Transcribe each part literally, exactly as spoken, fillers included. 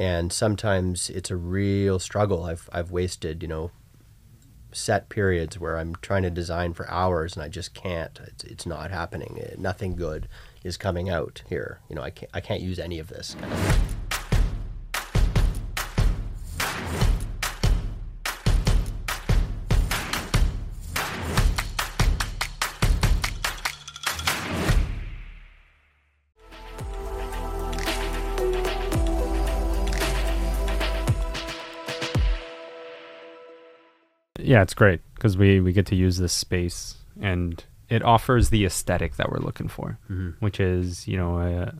And sometimes it's a real struggle. I've I've wasted, you know, set periods where I'm trying to design for hours and I just can't. It's it's not happening. Nothing good is coming out here. You know, I can't I can't use any of this kind of thing. Yeah, it's great because we, we get to use this space and it offers the aesthetic that we're looking for, mm-hmm. which is, you know, a,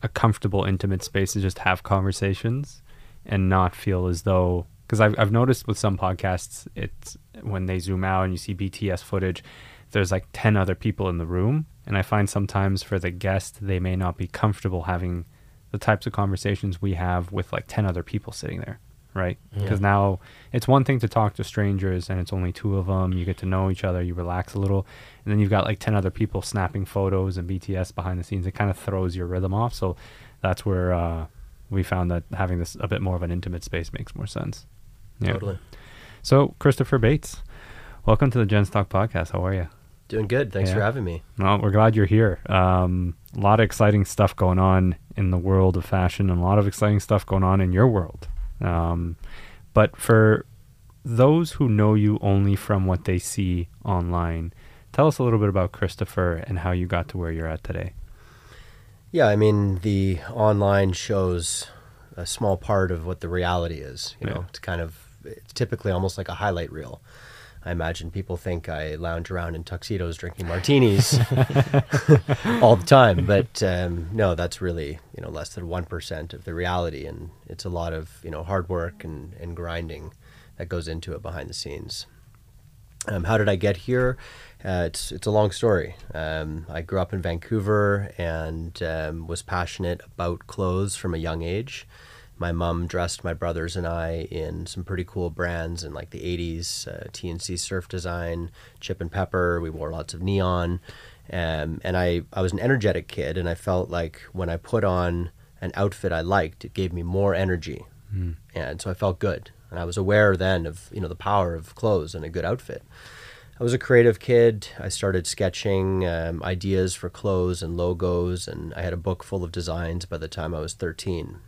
a comfortable, intimate space to just have conversations and not feel as though, because I've, I've noticed with some podcasts, it's when they zoom out and you see B T S footage, there's like ten other people in the room. And I find sometimes for the guest, they may not be comfortable having the types of conversations we have with like ten other people sitting there. Right? Because yeah. now it's one thing to talk to strangers and it's only two of them. You get to know each other, you relax a little, and then you've got like ten other people snapping photos and B T S behind the scenes. It kind of throws your rhythm off. So that's where uh, we found that having this a bit more of an intimate space makes more sense. Yeah. Totally. So Christopher Bates, welcome to the Gent's Talk podcast. How are you? Doing good. Thanks yeah. for having me. Well, we're glad you're here. Um, a lot of exciting stuff going on in the world of fashion and a lot of exciting stuff going on in your world. Um, but for those who know you only from what they see online, tell us a little bit about Christopher and how you got to where you're at today. Yeah, I mean, the online shows a small part of what the reality is. You yeah. know, it's kind of, it's typically almost like a highlight reel. I imagine people think I lounge around in tuxedos drinking martinis all the time, but um, no, that's really, you know, less than one percent of the reality. And it's a lot of, you know, hard work and, and grinding that goes into it behind the scenes. Um, how did I get here? Uh, it's, it's a long story. Um, I grew up in Vancouver and um, was passionate about clothes from a young age. My mom dressed my brothers and I in some pretty cool brands in like the eighties, uh, T and C Surf Design, Chip and Pepper. We wore lots of neon. Um, and I, I was an energetic kid, and I felt like when I put on an outfit I liked, it gave me more energy. Mm. And so I felt good. And I was aware then of, you know, the power of clothes and a good outfit. I was a creative kid. I started sketching um, ideas for clothes and logos, and I had a book full of designs by the time I was thirteen.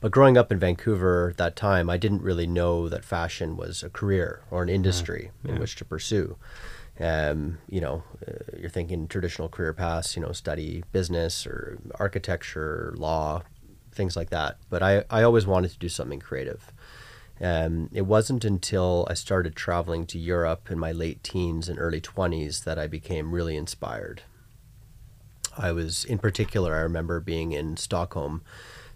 But growing up in Vancouver at that time, I didn't really know that fashion was a career or an industry yeah. in yeah. which to pursue. Um, you know, uh, you're thinking traditional career paths, you know, study business or architecture, law, things like that. But I, I always wanted to do something creative. Um, it wasn't until I started traveling to Europe in my late teens and early twenties that I became really inspired. I was, in particular, I remember being in Stockholm,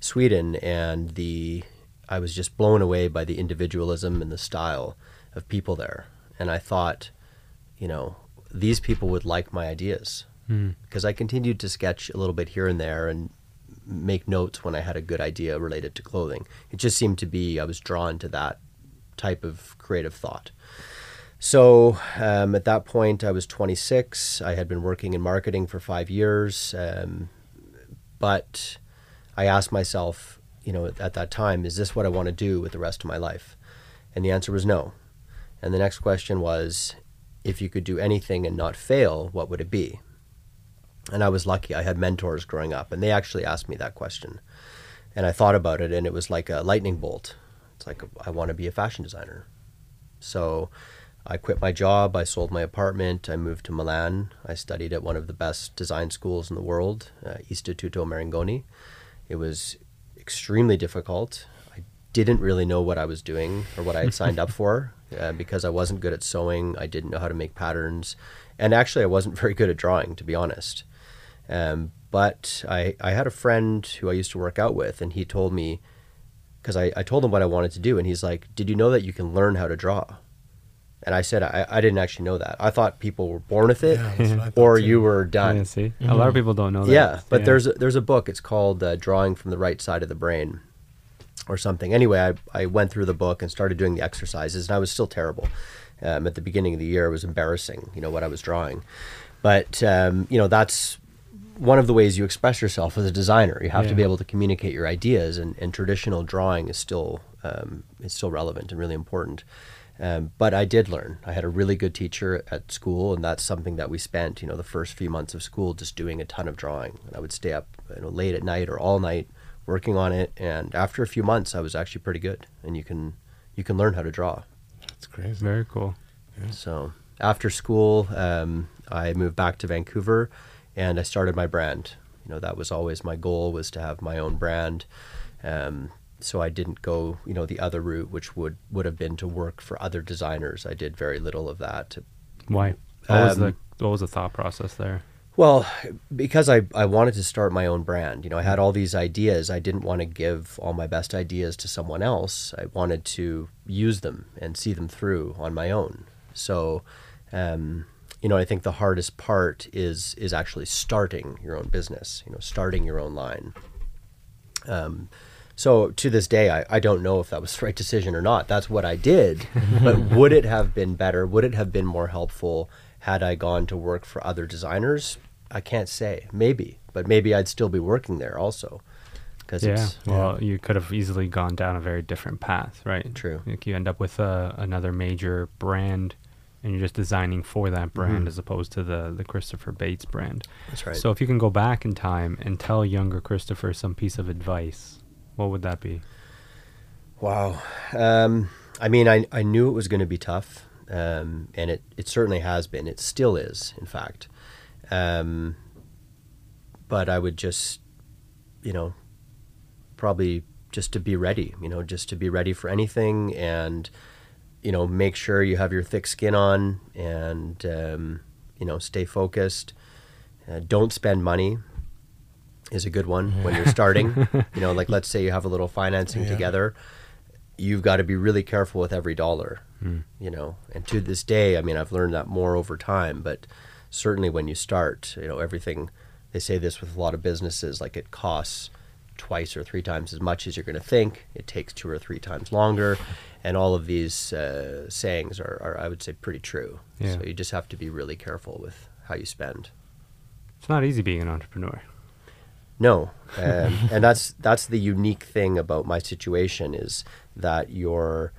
Sweden, and the I was just blown away by the individualism and the style of people there. And I thought, you know, these people would like my ideas, because mm. I continued to sketch a little bit here and there and make notes when I had a good idea related to clothing. It just seemed to be I was drawn to that type of creative thought. So um, at that point, I was twenty-six. I had been working in marketing for five years, um, but I asked myself, you know, at that time, is this what I want to do with the rest of my life? And the answer was no. And the next question was, if you could do anything and not fail, what would it be? And I was lucky. I had mentors growing up, and they actually asked me that question. And I thought about it, and it was like a lightning bolt. It's like, I want to be a fashion designer. So I quit my job. I sold my apartment. I moved to Milan. I studied at one of the best design schools in the world, uh, Istituto Marangoni. It was extremely difficult. I didn't really know what I was doing or what I had signed up for uh, because I wasn't good at sewing. I didn't know how to make patterns. And actually, I wasn't very good at drawing, to be honest. Um, but I, I had a friend who I used to work out with, and he told me, because I, I told him what I wanted to do, and he's like, did you know that you can learn how to draw? And I said, I, I didn't actually know that. I thought people were born with it, yeah, or you were done. See. Mm-hmm. A lot of people don't know that. Yeah, but yeah. there's a, there's a book. It's called uh, Drawing from the Right Side of the Brain or something. Anyway, I, I went through the book and started doing the exercises, and I was still terrible. Um, at the beginning of the year, it was embarrassing, you know, what I was drawing. But, um, you know, that's one of the ways you express yourself as a designer. You have yeah. to be able to communicate your ideas, and, and traditional drawing is still um, is still relevant and really important. Um, but I did learn. I had a really good teacher at school, and that's something that we spent, you know, the first few months of school just doing a ton of drawing. And I would stay up, you know, late at night or all night working on it. And after a few months, I was actually pretty good. And you can you can learn how to draw. That's crazy. Very cool. Yeah. So after school, um, I moved back to Vancouver, and I started my brand. You know, that was always my goal, was to have my own brand. Um, so I didn't go, you know, the other route, which would, would have been to work for other designers. I did very little of that. Why? What, um, was, the, what was the thought process there? Well, because I, I wanted to start my own brand. You know, I had all these ideas. I didn't want to give all my best ideas to someone else. I wanted to use them and see them through on my own. So, um, you know, I think the hardest part is is actually starting your own business, you know, starting your own line. Um, so to this day, I, I don't know if that was the right decision or not. That's what I did. But would it have been better? Would it have been more helpful had I gone to work for other designers? I can't say. Maybe. But maybe I'd still be working there also. Cause yeah. It's, well, yeah. you could have easily gone down a very different path, right? True. Like you end up with uh, another major brand, and you're just designing for that brand mm-hmm. as opposed to the, the Christopher Bates brand. That's right. So if you can go back in time and tell younger Christopher some piece of advice, what would that be? Wow. Um, I mean, I, I knew it was going to be tough, um, and it, it certainly has been. It still is, in fact. Um, but I would just, you know, probably just to be ready, you know, just to be ready for anything, and you know, make sure you have your thick skin on, and, um, you know, stay focused. Uh, don't spend money is a good one yeah. when you're starting. You know, like let's say you have a little financing yeah. together. You've got to be really careful with every dollar, mm. you know. And to this day, I mean, I've learned that more over time, but certainly when you start, you know, everything, they say this with a lot of businesses, like it costs twice or three times as much as you're going to think. It takes two or three times longer. And all of these uh, sayings are, are, I would say, pretty true. Yeah. So you just have to be really careful with how you spend. It's not easy being an entrepreneur. No. Um, and that's that's the unique thing about my situation, is that you're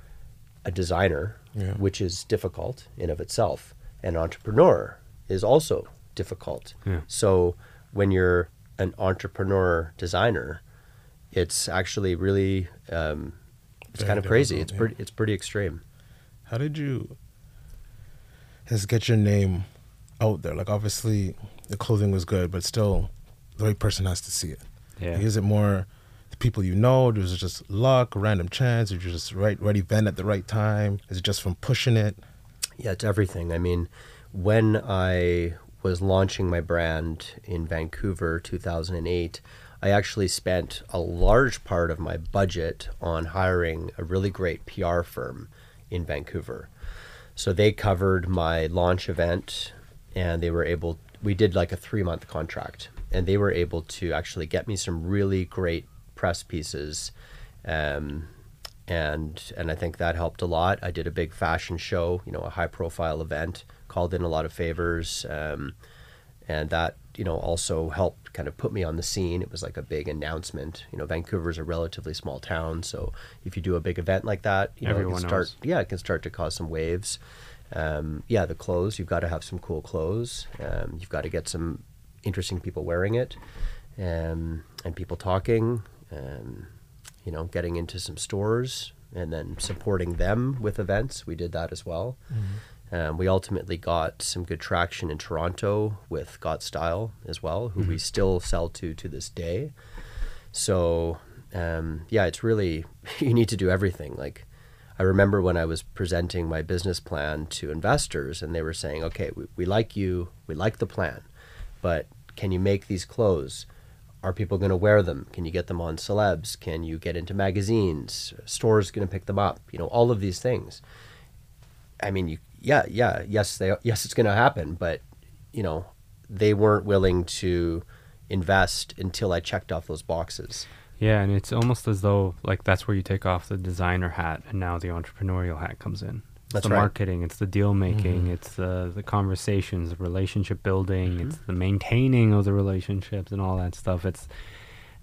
a designer, yeah. which is difficult in of itself. An entrepreneur is also difficult. Yeah. So when you're an entrepreneur designer, it's actually really... Um, It's kind of crazy. It's pretty. It's pretty extreme. How did you just get your name out there? Like, obviously, the clothing was good, but still, the right person has to see it. Yeah. Like, is it more the people you know? Is it just luck, random chance? Or you just right, right event at the right time? Is it just from pushing it? Yeah, it's everything. I mean, when I was launching my brand in Vancouver, two thousand eight. I actually spent a large part of my budget on hiring a really great P R firm in Vancouver. So they covered my launch event, and they were able, we did like a three month contract, and they were able to actually get me some really great press pieces. Um, and, and I think that helped a lot. I did a big fashion show, you know, a high profile event, called in a lot of favors. Um, and that, you know, also helped kind of put me on the scene. It was like a big announcement. You know, Vancouver's a relatively small town, so if you do a big event like that, you Everyone know, it can start, yeah, it can start to cause some waves. Um, yeah, the clothes, you've got to have some cool clothes. Um, you've got to get some interesting people wearing it, um, and people talking, um, you know, getting into some stores and then supporting them with events. We did that as well. Mm-hmm. Um, we ultimately got some good traction in Toronto with Got Style as well, who mm-hmm. we still sell to to this day. So, um, yeah, it's really, you need to do everything. Like, I remember when I was presenting my business plan to investors, and they were saying, okay, we, we like you, we like the plan, but can you make these clothes? Are people going to wear them? Can you get them on celebs? Can you get into magazines? Stores going to pick them up? You know, all of these things. I mean, you Yeah, yeah, yes, they, yes, it's going to happen, but you know, they weren't willing to invest until I checked off those boxes. Yeah, and it's almost as though like that's where you take off the designer hat, and now the entrepreneurial hat comes in. That's the right. marketing, it's the deal making, mm-hmm. it's uh, the conversations, the relationship building, mm-hmm. it's the maintaining of the relationships and all that stuff. It's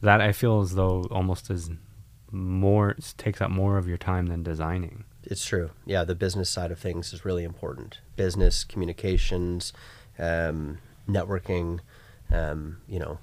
that I feel as though almost is more, it takes up more of your time than designing. It's true. Yeah, the business side of things is really important. Business, communications, um, networking, um, you know,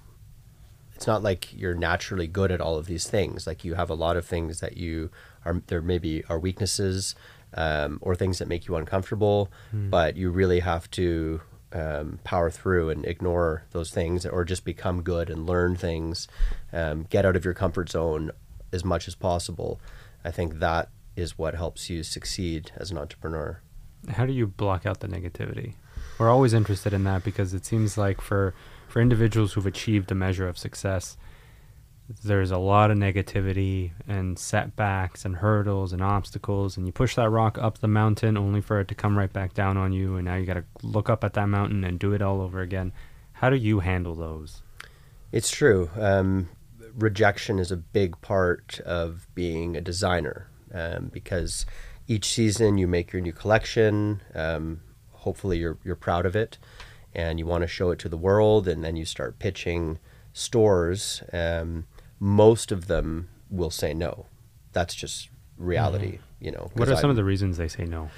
it's not like you're naturally good at all of these things. Like you have a lot of things that you are, there maybe are weaknesses, Um, or things that make you uncomfortable, mm. but you really have to um, power through and ignore those things, or just become good and learn things, um, get out of your comfort zone as much as possible. I think that is what helps you succeed as an entrepreneur. How do you block out the negativity? We're always interested in that, because it seems like for, for individuals who've achieved a measure of success, there's a lot of negativity and setbacks and hurdles and obstacles, and you push that rock up the mountain only for it to come right back down on you, and now you got to look up at that mountain and do it all over again. How do you handle those? It's true. Um, rejection is a big part of being a designer, um, because each season you make your new collection. Um, hopefully you're, you're proud of it and you want to show it to the world, and then you start pitching stores. Um, most of them will say no. That's just reality, mm-hmm. you know. What are some I'm, of the reasons they say no?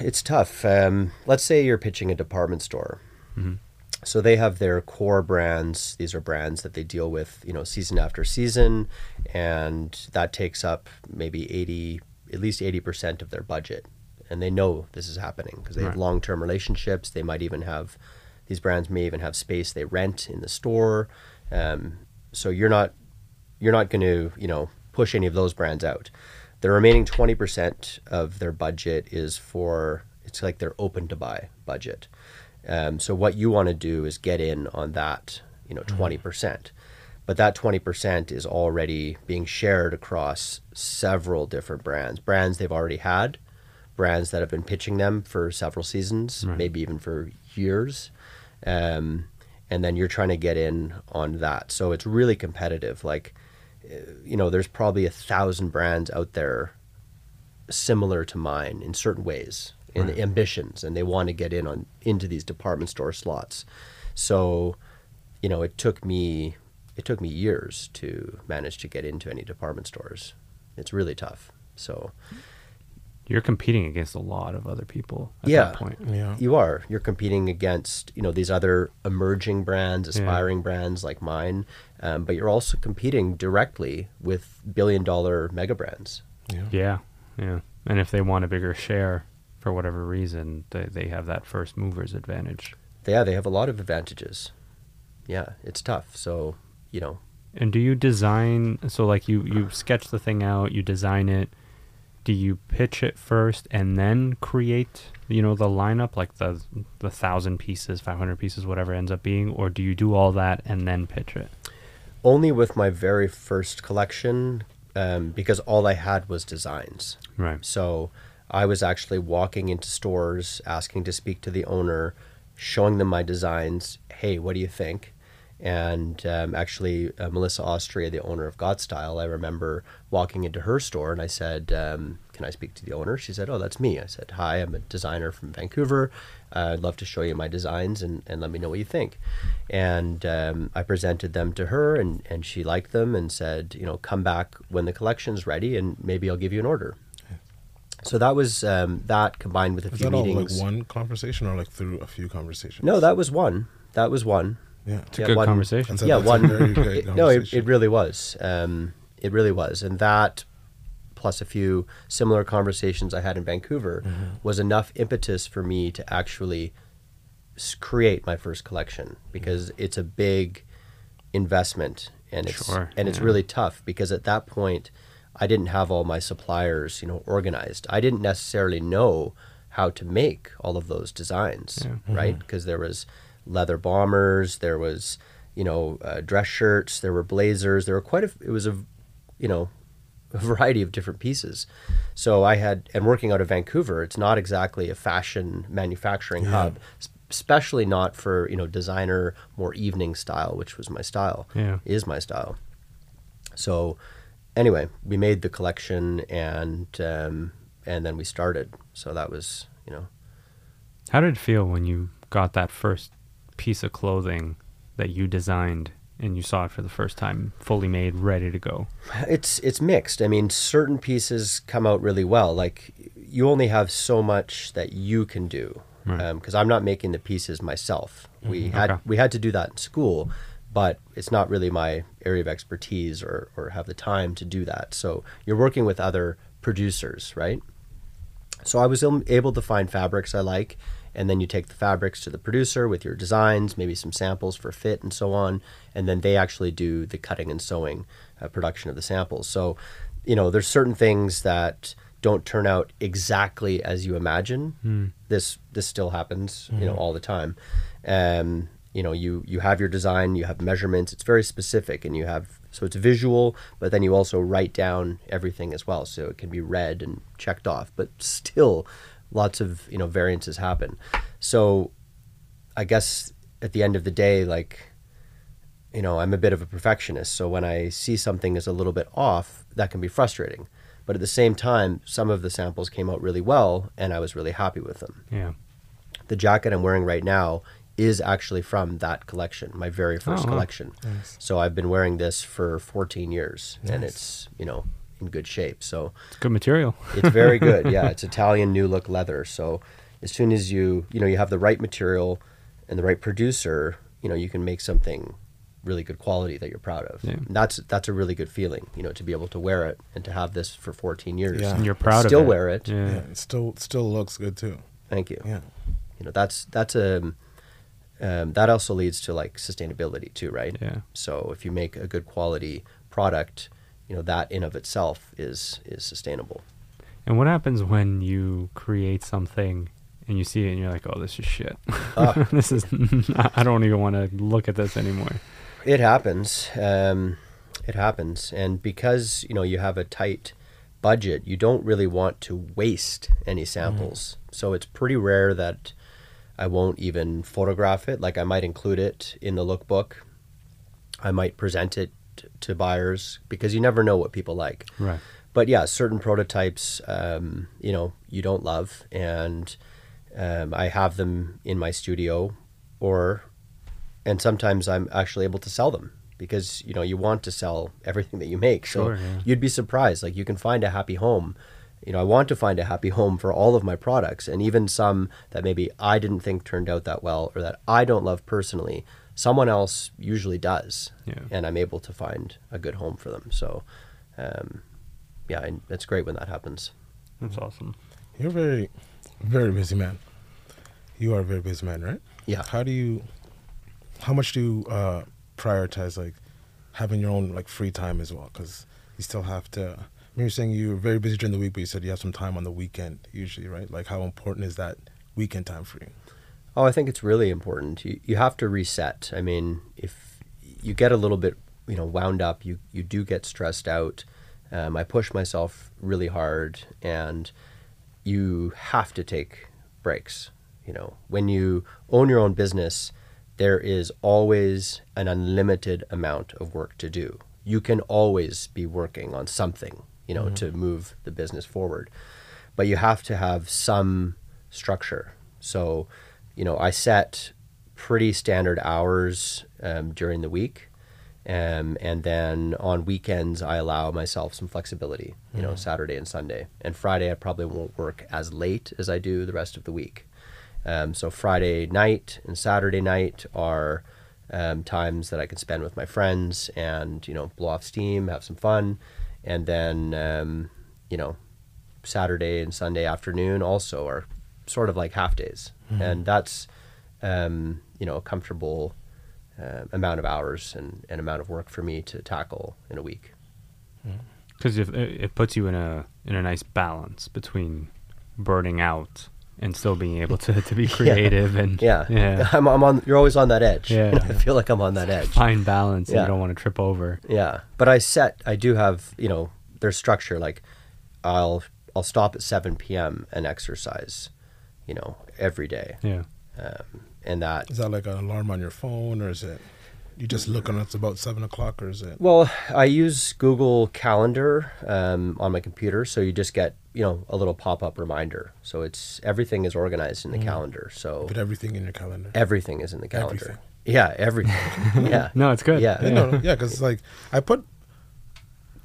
It's tough. Um, let's say you're pitching a department store. Mm-hmm. So they have their core brands. These are brands that they deal with, you know, season after season, and that takes up maybe eighty, at least eighty percent of their budget. And they know this is happening because they right. have long-term relationships. They might even have, these brands may even have space they rent in the store. Um, So you're not, you're not going to, you know, push any of those brands out. The remaining twenty percent of their budget is for, it's like their open to buy budget. Um, so what you want to do is get in on that, you know, twenty percent, but that twenty percent is already being shared across several different brands, brands they've already had, brands that have been pitching them for several seasons, right. maybe even for years. Um, And then you're trying to get in on that. So it's really competitive. Like, you know, there's probably a thousand brands out there similar to mine in certain ways, in right. the ambitions, and they want to get in on into these department store slots. So, you know, it took me, it took me years to manage to get into any department stores. It's really tough. So you're competing against a lot of other people at yeah, that point. Yeah, you are. You're competing against, you know, these other emerging brands, aspiring yeah. brands like mine, um, but you're also competing directly with billion-dollar mega brands. Yeah. yeah, yeah. And if they want a bigger share for whatever reason, they, they have that first mover's advantage. Yeah, they have a lot of advantages. Yeah, it's tough. So, you know. And do you design, so like you, you sketch the thing out, you design it, do you pitch it first and then create, you know, the lineup, like the the thousand pieces, five hundred pieces, whatever it ends up being, or do you do all that and then pitch it? Only with my very first collection, um, because all I had was designs. Right. So I was actually walking into stores, asking to speak to the owner, showing them my designs. Hey, what do you think? And um, actually, uh, Melissa Austria, the owner of Got Style, I remember walking into her store and I said, um, can I speak to the owner? She said, oh, that's me. I said, hi, I'm a designer from Vancouver. Uh, I'd love to show you my designs and, and let me know what you think. And um, I presented them to her, and, and she liked them and said, you know, come back when the collection's ready and maybe I'll give you an order. So that was um, that combined with a was few that all meetings. Like one conversation or like through a few conversations? No, that was one. That was one. Yeah, it's a yeah, good one, conversation. Yeah, one. Very good conversation. No, it, it really was. Um, it really was. And that, plus a few similar conversations I had in Vancouver, mm-hmm. was enough impetus for me to actually create my first collection, because mm-hmm. it's a big investment, and it's sure, and yeah. it's really tough, because at that point I didn't have all my suppliers, you know, organized. I didn't necessarily know how to make all of those designs, yeah. mm-hmm. right? Because there was leather bombers, there was, you know, uh, dress shirts, there were blazers, there were quite a, it was a, you know, a variety of different pieces. So I had, and working out of Vancouver, it's not exactly a fashion manufacturing yeah. hub, especially not for, you know, designer, more evening style, which was my style, yeah. is my style. So anyway, we made the collection, and um, and then we started. So that was, you know. How did it feel when you got that first piece of clothing that you designed and you saw it for the first time, fully made, ready to go? It's it's mixed. I mean, certain pieces come out really well. Like, you only have so much that you can do, right? um, 'cause I'm not making the pieces myself. Mm-hmm. We had okay. we had to do that in school, but it's not really my area of expertise, or, or have the time to do that. So you're working with other producers, right? So I was able to find fabrics I like, and then you take the fabrics to the producer with your designs, maybe some samples for fit and so on, and then they actually do the cutting and sewing uh, production of the samples. So, you know, there's certain things that don't turn out exactly as you imagine. Mm. This this still happens, mm-hmm. you know, all the time. Um, you know, you you have your design, you have measurements, it's very specific, and you have, so it's visual, but then you also write down everything as well, so it can be read and checked off, but still lots of, you know, variances happen. So I guess at the end of the day, like, you know, I'm a bit of a perfectionist. So when I see something is a little bit off, that can be frustrating. But at the same time, some of the samples came out really well and I was really happy with them. Yeah. The jacket I'm wearing right now is actually from that collection, my very first oh, collection. Nice. So I've been wearing this for fourteen years, nice. And it's, you know, in good shape. So it's good material. It's very good. Yeah. It's Italian new look leather. So as soon as you, you know, you have the right material and the right producer, you know, you can make something really good quality that you're proud of. Yeah. And that's, that's a really good feeling, you know, to be able to wear it and to have this for fourteen years. Yeah. And you're proud of it. Still wear it. Yeah. Yeah, it still, still looks good too. Thank you. Yeah. You know, that's, that's a, um, that also leads to like sustainability too, right? Yeah. So if you make a good quality product, you know, that in of itself is is sustainable. And what happens when you create something and you see it and you're like, oh, this is shit. Uh, this is, I don't even want to look at this anymore. It happens. Um, it happens. And because, you know, you have a tight budget, you don't really want to waste any samples. Mm. So it's pretty rare that I won't even photograph it. Like, I might include it in the lookbook. I might present it to buyers, because you never know what people like, right? But yeah, certain prototypes um you know, you don't love, and um I have them in my studio, or and sometimes I'm actually able to sell them, because, you know, you want to sell everything that you make. Sure, so yeah. You'd be surprised, like, you can find a happy home. You know, I want to find a happy home for all of my products, and even some that maybe I didn't think turned out that well, or that I don't love personally, someone else usually does, yeah. And I'm able to find a good home for them. So, um, yeah, and it's great when that happens. That's awesome. You're very, very busy man. You are a very busy man, right? Yeah. How do you, how much do you uh, prioritize, like, having your own, like, free time as well? Because you still have to, I mean, you're saying you're very busy during the week, but you said you have some time on the weekend usually, right? Like, how important is that weekend time for you? Oh, I think it's really important. You, you have to reset. I mean, if you get a little bit, you know, wound up, you, you do get stressed out. Um, I push myself really hard, and you have to take breaks. You know, when you own your own business, there is always an unlimited amount of work to do. You can always be working on something, you know, mm-hmm. to move the business forward. But you have to have some structure. So, you know, I set pretty standard hours um, during the week, um, and then on weekends I allow myself some flexibility, you mm-hmm. know, Saturday and Sunday. And Friday I probably won't work as late as I do the rest of the week. Um, so Friday night and Saturday night are um, times that I can spend with my friends and, you know, blow off steam, have some fun. And then, um, you know, Saturday and Sunday afternoon also are sort of like half days. Mm-hmm. And that's, um, you know, a comfortable uh, amount of hours and an amount of work for me to tackle in a week. Because if it puts you in a in a nice balance between burning out and still being able to, to be creative. Yeah. And yeah, yeah. I'm, I'm on. You're always on that edge. Yeah, you know, I feel like I'm on that edge. Fine balance. Yeah. And you don't want to trip over. Yeah, but I set. I do have. You know, there's structure. Like, I'll I'll stop at seven p m and exercise, you know, every day. Yeah. Um, and that... Is that like an alarm on your phone, or is it you just look and it's about seven o'clock, or is it... Well, I use Google Calendar um, on my computer, so you just get you know, a little pop-up reminder. So it's, everything is organized in the mm. calendar. So, but everything in your calendar. Everything is in the calendar. Everything. Yeah, everything. Yeah. No, it's good. Yeah, yeah, no, no, yeah, because like I put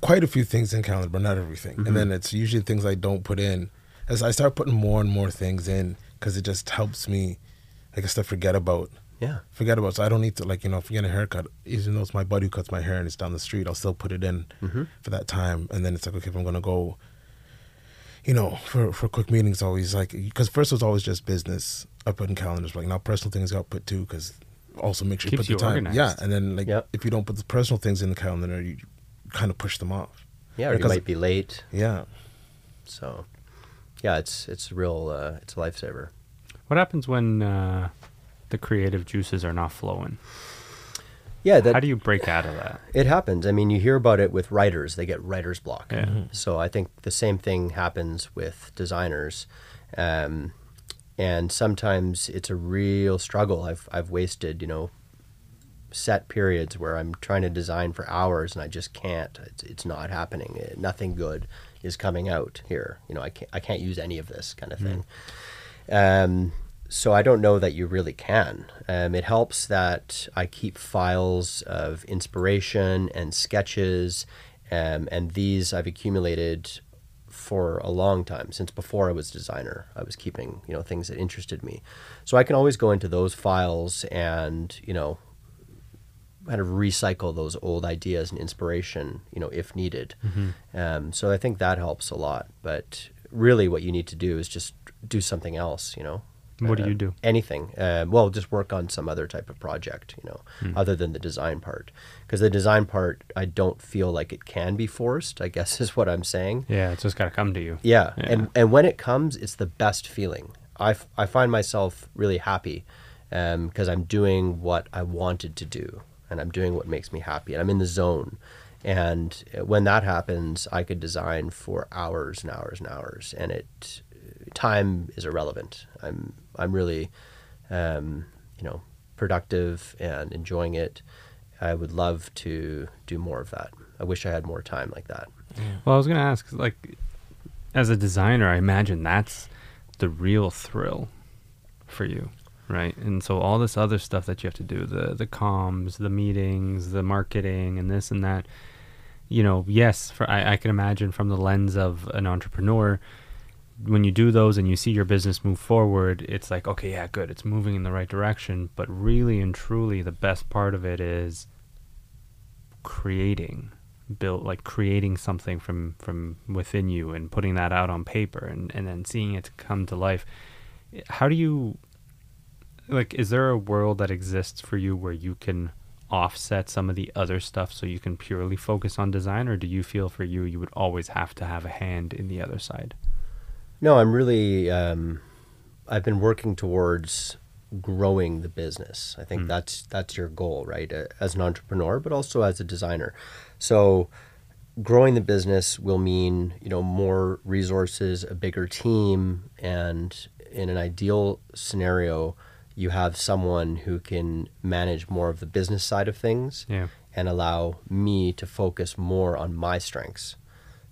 quite a few things in calendar, but not everything. Mm-hmm. And then it's usually things I don't put in. As I start putting more and more things in, because it just helps me, like I said, forget about. Yeah. Forget about. So I don't need to, like, you know, if you get a haircut, even though it's my buddy who cuts my hair and it's down the street, I'll still put it in mm-hmm. for that time. And then it's like, okay, if I'm going to go, you know, for, for quick meetings, always like, because first it was always just business. I put in calendars, but like now personal things got put too, because also make sure you put the time. Organized. Yeah. And then like, yep. if you don't put the personal things in the calendar, you kind of push them off. Yeah. Or you might be late. Yeah. So yeah, it's, it's real, uh, it's a lifesaver. What happens when, uh, the creative juices are not flowing? Yeah, that, how do you break out of that? It happens. I mean, you hear about it with writers. They get writer's block. Yeah. Mm-hmm. So I think the same thing happens with designers. Um, and sometimes it's a real struggle. I've, I've wasted, you know, set periods where I'm trying to design for hours and I just can't. It's, it's not happening. It, nothing good is coming out here. You know, I can't, I can't use any of this kind of thing. Mm-hmm. Um, So I don't know that you really can. Um, it helps that I keep files of inspiration and sketches, um, and these I've accumulated for a long time. Since before I was designer, I was keeping, you know, things that interested me. So I can always go into those files and, you know, kind of recycle those old ideas and inspiration, you know, if needed. Mm-hmm. Um, so I think that helps a lot. But really what you need to do is just do something else, you know. What do you do? Uh, anything. Uh, well, just work on some other type of project, you know, mm. other than the design part. Because the design part, I don't feel like it can be forced, I guess is what I'm saying. Yeah, it's just got to come to you. Yeah. yeah. And and when it comes, it's the best feeling. I, f- I find myself really happy because um, I'm doing what I wanted to do and I'm doing what makes me happy and I'm in the zone. And when that happens, I could design for hours and hours and hours and it... time is irrelevant. I'm I'm really, um, you know, productive and enjoying it. I would love to do more of that. I wish I had more time like that. Well, I was going to ask, like, as a designer, I imagine that's the real thrill for you, right? And so all this other stuff that you have to do, the the comms, the meetings, the marketing, and this and that, you know, yes, for, I, I can imagine from the lens of an entrepreneur, when you do those and you see your business move forward, it's like, okay, yeah, good. It's moving in the right direction. But really and truly, the best part of it is creating, build, like creating something from, from within you and putting that out on paper and, and then seeing it come to life. How do you, like, is there a world that exists for you where you can offset some of the other stuff so you can purely focus on design? Or do you feel for you, you would always have to have a hand in the other side? No, I'm really, um, I've been working towards growing the business. I think mm. that's that's your goal, right? As an entrepreneur, but also as a designer. So growing the business will mean, you know, more resources, a bigger team, and in an ideal scenario, you have someone who can manage more of the business side of things yeah. and allow me to focus more on my strengths.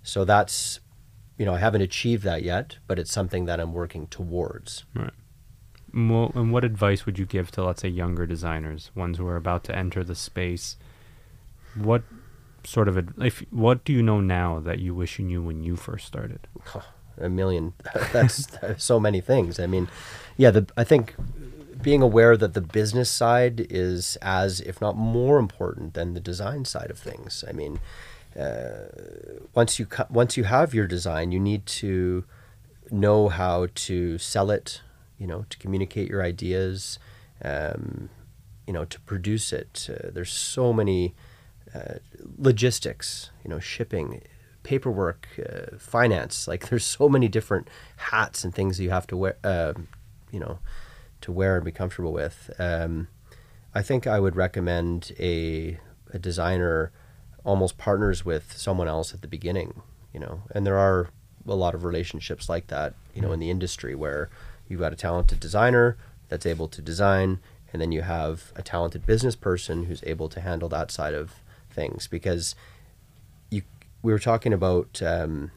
So that's... you know, I haven't achieved that yet, but it's something that I'm working towards. Right. Well, and what advice would you give to, let's say, younger designers, ones who are about to enter the space? What sort of, if what do you know now that you wish you knew when you first started? Oh, a million. That's so many things. I mean, yeah, the, I think being aware that the business side is as, if not more important than the design side of things. I mean, Uh, once you cu- once you have your design, you need to know how to sell it, you know, to communicate your ideas, um, you know, to produce it. Uh, there's so many uh, logistics, you know, shipping, paperwork, uh, finance. Like there's so many different hats and things that you have to wear, uh, you know, to wear and be comfortable with. Um, I think I would recommend a a designer almost partners with someone else at the beginning, you know, and there are a lot of relationships like that, you know, in the industry where you've got a talented designer that's able to design, and then you have a talented business person who's able to handle that side of things. Because you, we were talking about um,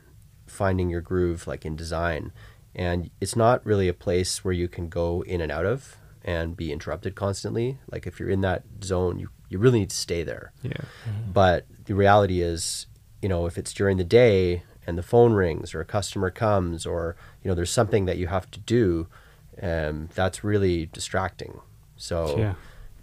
finding your groove, like in design. And it's not really a place where you can go in and out of and be interrupted constantly. Like if you're in that zone, you, you really need to stay there. Yeah. Mm-hmm. But the reality is, you know, if it's during the day and the phone rings or a customer comes or, you know, there's something that you have to do, um, that's really distracting. So, yeah.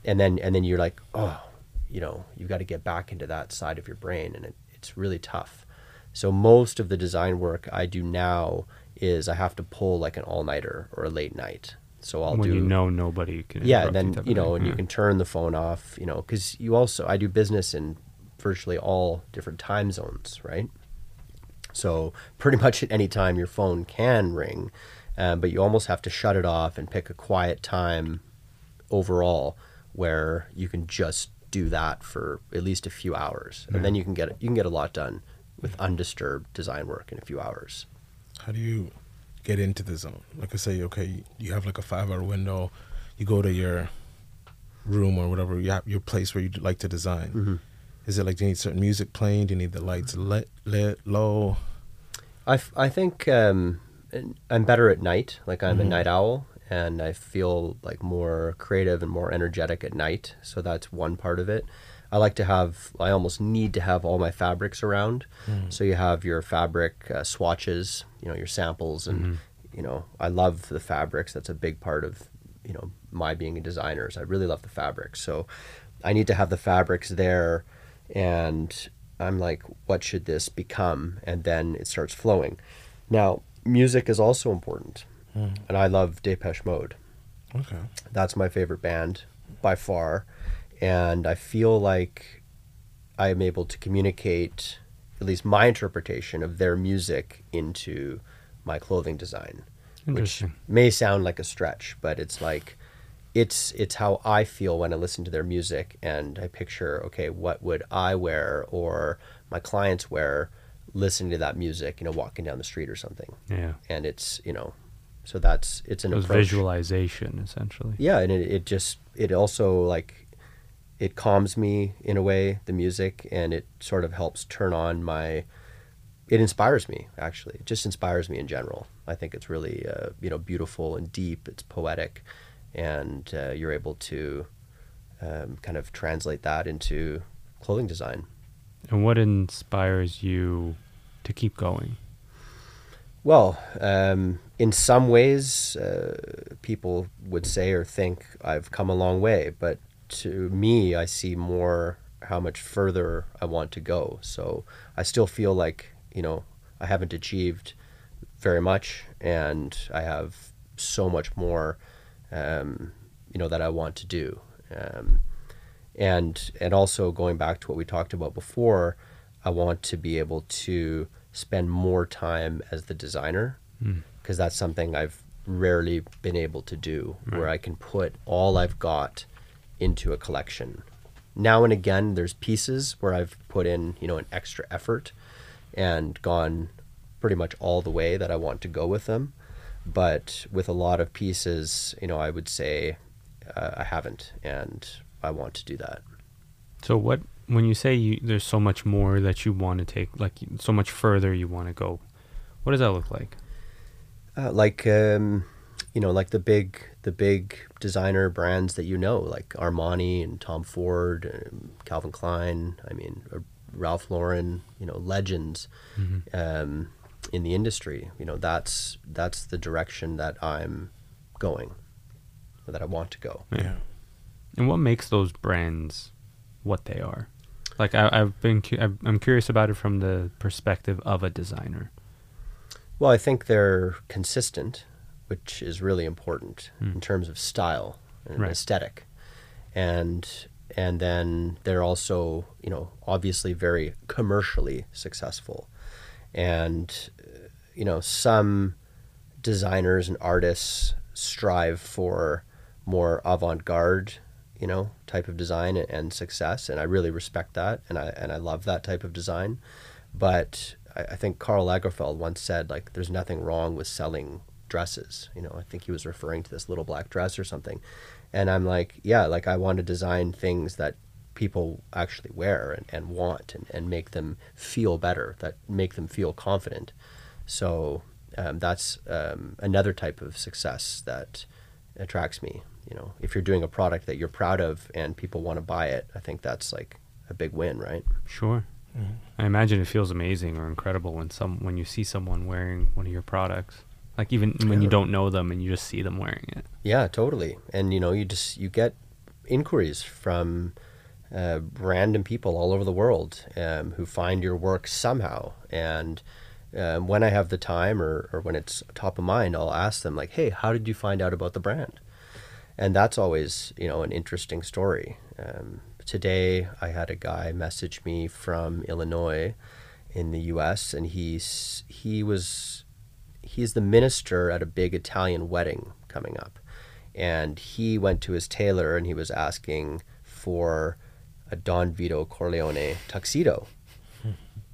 and then, and then you're like, oh, you know, you've got to get back into that side of your brain, and it, it's really tough. So most of the design work I do now is I have to pull like an all-nighter or a late night. So I'll when do... When you know nobody can interrupt. Yeah, and then, you know, and yeah. you can turn the phone off, you know, because you also... I do business in virtually all different time zones, right? So pretty much at any time your phone can ring, uh, but you almost have to shut it off and pick a quiet time overall where you can just do that for at least a few hours. Yeah. And then you can get you can get a lot done with undisturbed design work in a few hours. How do you get into the zone? Like I say, okay, you have like a five-hour window. You go to your room or whatever, you have your place where you like to design. Mm-hmm. Is it like, do you need certain music playing? Do you need the lights lit, lit low? I, f- I think um, I'm better at night. Like I'm mm-hmm. a night owl, and I feel like more creative and more energetic at night. So that's one part of it. I like to have, I almost need to have all my fabrics around. Mm. So you have your fabric uh, swatches, you know, your samples, and, mm-hmm. you know, I love the fabrics. That's a big part of, you know, my being a designer is I really love the fabrics. So I need to have the fabrics there, and I'm like, what should this become? And then it starts flowing. Now, music is also important. Mm. And I love Depeche Mode. Okay. That's my favorite band by far. And I feel like I am able to communicate at least my interpretation of their music into my clothing design, which may sound like a stretch, but it's like, it's it's how I feel when I listen to their music, and I picture, okay, what would I wear or my clients wear listening to that music, you know, walking down the street or something. Yeah. And it's, you know, so that's, it's an it approach. Visualization, essentially. Yeah, and it, it just, it also like, it calms me in a way, the music, and it sort of helps turn on my, it inspires me, actually. It just inspires me in general. I think it's really, uh, you know, beautiful and deep. It's poetic, and uh, you're able to um, kind of translate that into clothing design. And what inspires you to keep going? Well, um, in some ways, uh, people would say or think I've come a long way, but to me, I see more how much further I want to go. So I still feel like, you know, I haven't achieved very much, and I have so much more, um, you know, that I want to do. Um, and, and also going back to what we talked about before, I want to be able to spend more time as the designer, because mm. that's something I've rarely been able to do, right. where I can put all I've got into a collection. Now and again, there's pieces where I've put in, you know, an extra effort and gone pretty much all the way that I want to go with them. But with a lot of pieces, you know, I would say uh, I haven't, and I want to do that. So what, when you say you, there's so much more that you want to take, like so much further you want to go, what does that look like? Uh, like, um, you know, like the big, the big designer brands that you know, like Armani and Tom Ford, and Calvin Klein, I mean, uh, Ralph Lauren, you know, legends mm-hmm. um, in the industry. You know, that's that's the direction that I'm going, or that I want to go. Yeah. And what makes those brands what they are? Like I, I've been, cu- I'm curious about it from the perspective of a designer. Well, I think they're consistent, which is really important mm. in terms of style and right. aesthetic. And and then they're also, you know, obviously very commercially successful. And, uh, you know, some designers and artists strive for more avant-garde, you know, type of design and, and success. And I really respect that. And I, and I love that type of design. But I, I think Karl Lagerfeld once said, like, there's nothing wrong with selling dresses, you know. I think he was referring to this little black dress or something, and I'm like, yeah, like I want to design things that people actually wear and, and want, and, and make them feel better, that make them feel confident. So um, that's um, another type of success that attracts me. You know, if you're doing a product that you're proud of and people want to buy it, I think that's like a big win, right? Sure. Mm-hmm. I imagine it feels amazing or incredible when some when you see someone wearing one of your products, like even when yeah. you don't know them and you just see them wearing it. Yeah, totally. And you know, you just you get inquiries from uh, random people all over the world um, who find your work somehow. And um, when I have the time or or when it's top of mind, I'll ask them like, "Hey, how did you find out about the brand?" And that's always, you know, an interesting story. Um, today, I had a guy message me from Illinois in the U S, and he's, he was, he's the minister at a big Italian wedding coming up. And he went to his tailor and he was asking for a Don Vito Corleone tuxedo.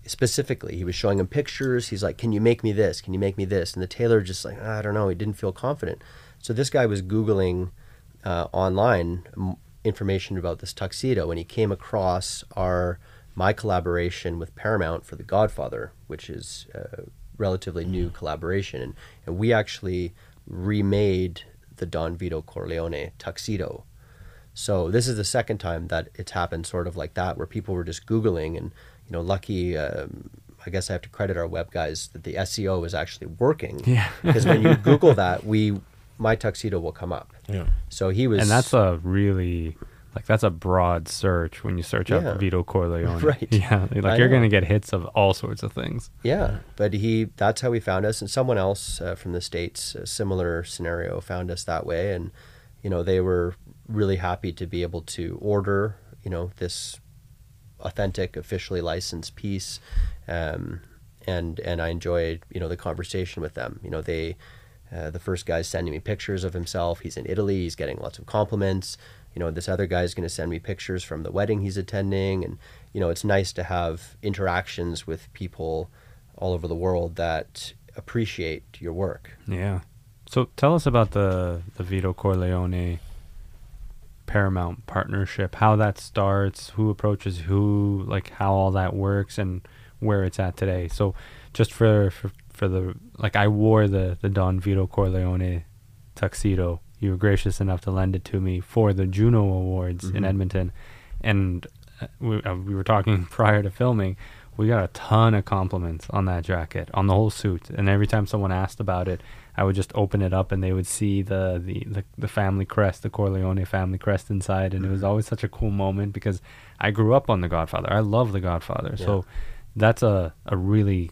Specifically, he was showing him pictures. He's like, "Can you make me this? Can you make me this?" And the tailor just like, I don't know, he didn't feel confident. So this guy was Googling Uh, online m- information about this tuxedo, and he came across our my collaboration with Paramount for The Godfather, which is a relatively mm. new collaboration, and, and we actually remade the Don Vito Corleone tuxedo. So this is the second time that it's happened sort of like that, where people were just Googling, and you know, lucky um, I guess I have to credit our web guys that the S E O was actually working, yeah. because when you Google that, we my tuxedo will come up. Yeah. So he was, and that's a really like that's a broad search when you search yeah. up Vito Corleone. Right. Yeah. Like I you're going to get hits of all sorts of things. Yeah. But he that's how he found us, and someone else uh, from the States, a similar scenario, found us that way, and you know, they were really happy to be able to order, you know, this authentic, officially licensed piece. Um and and I enjoyed, you know, the conversation with them. You know, they Uh, the first guy's sending me pictures of himself. He's in Italy. He's getting lots of compliments. You know, this other guy's going to send me pictures from the wedding he's attending. And, you know, it's nice to have interactions with people all over the world that appreciate your work. Yeah. So tell us about the, the Vito Corleone Paramount partnership, how that starts, who approaches who, like how all that works and where it's at today. So just for... for for the like I wore the the Don Vito Corleone tuxedo. You were gracious enough to lend it to me for the Juno Awards mm-hmm. in Edmonton, and we, uh, we were talking prior to filming. We got a ton of compliments on that jacket, on the whole suit, and every time someone asked about it, I would just open it up and they would see the the the, the family crest, the Corleone family crest inside, and mm-hmm. it was always such a cool moment because I grew up on The Godfather. I love The Godfather. Yeah. So that's a a really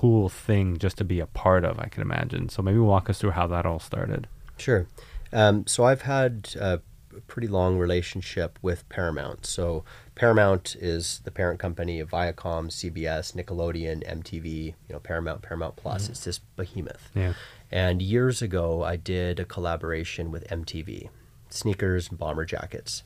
cool thing just to be a part of, I can imagine. So maybe walk us through how that all started. Sure. Um, so I've had a pretty long relationship with Paramount. So Paramount is the parent company of Viacom, C B S, Nickelodeon, M T V, you know, Paramount, Paramount Plus. Mm-hmm. It's this behemoth. Yeah. And years ago, I did a collaboration with M T V, sneakers and bomber jackets.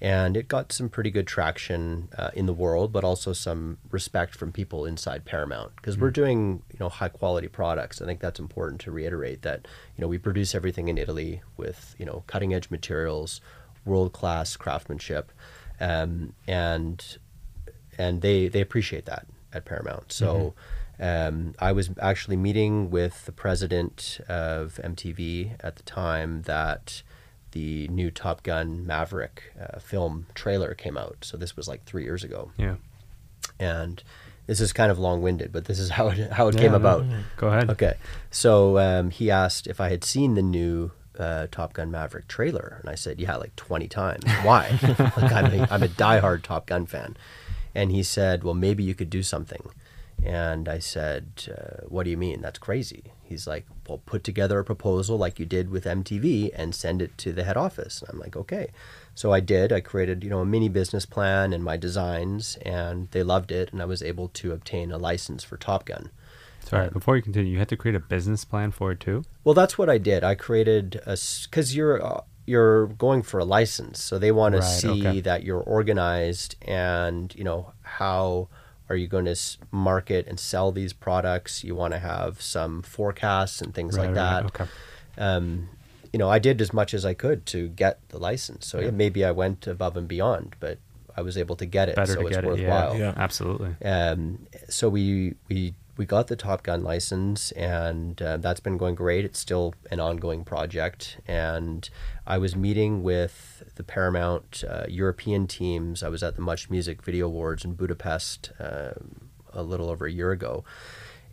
And it got some pretty good traction uh, in the world, but also some respect from people inside Paramount, because mm. we're doing, you know, high quality products. I think that's important to reiterate that, you know, we produce everything in Italy with, you know, cutting edge materials, world class craftsmanship, um, and and they they appreciate that at Paramount. So mm-hmm. um, I was actually meeting with the president of M T V at the time that the new Top Gun Maverick uh, film trailer came out. So this was like three years ago. Yeah. And this is kind of long-winded, but this is how it, how it yeah, came no, about. No. Go ahead. Okay. So um, he asked if I had seen the new uh, Top Gun Maverick trailer. And I said, yeah, like twenty times. Why? like I'm a, I'm a diehard Top Gun fan. And he said, well, maybe you could do something. And I said, uh, what do you mean? That's crazy. He's like, well, put together a proposal like you did with M T V and send it to the head office. And I'm like, okay. So I did. I created, you know, a mini business plan and my designs, and they loved it. And I was able to obtain a license for Top Gun. Sorry, um, before you continue, you had to create a business plan for it too? Well, that's what I did. I created a, because you're, uh, you're going for a license. So they want right, to see okay. that you're organized and, you know, how... Are you going to market and sell these products? You want to have some forecasts and things right, like that. Right, okay. Um, you know, I did as much as I could to get the license. So yeah. Yeah, maybe I went above and beyond, but I was able to get it. Better so to it's get worthwhile. It, yeah. yeah, absolutely. Um, so we we we got the Top Gun license, and uh, that's been going great. It's still an ongoing project. And I was meeting with the Paramount uh, European teams. I was at the Much Music Video Awards in Budapest uh, a little over a year ago.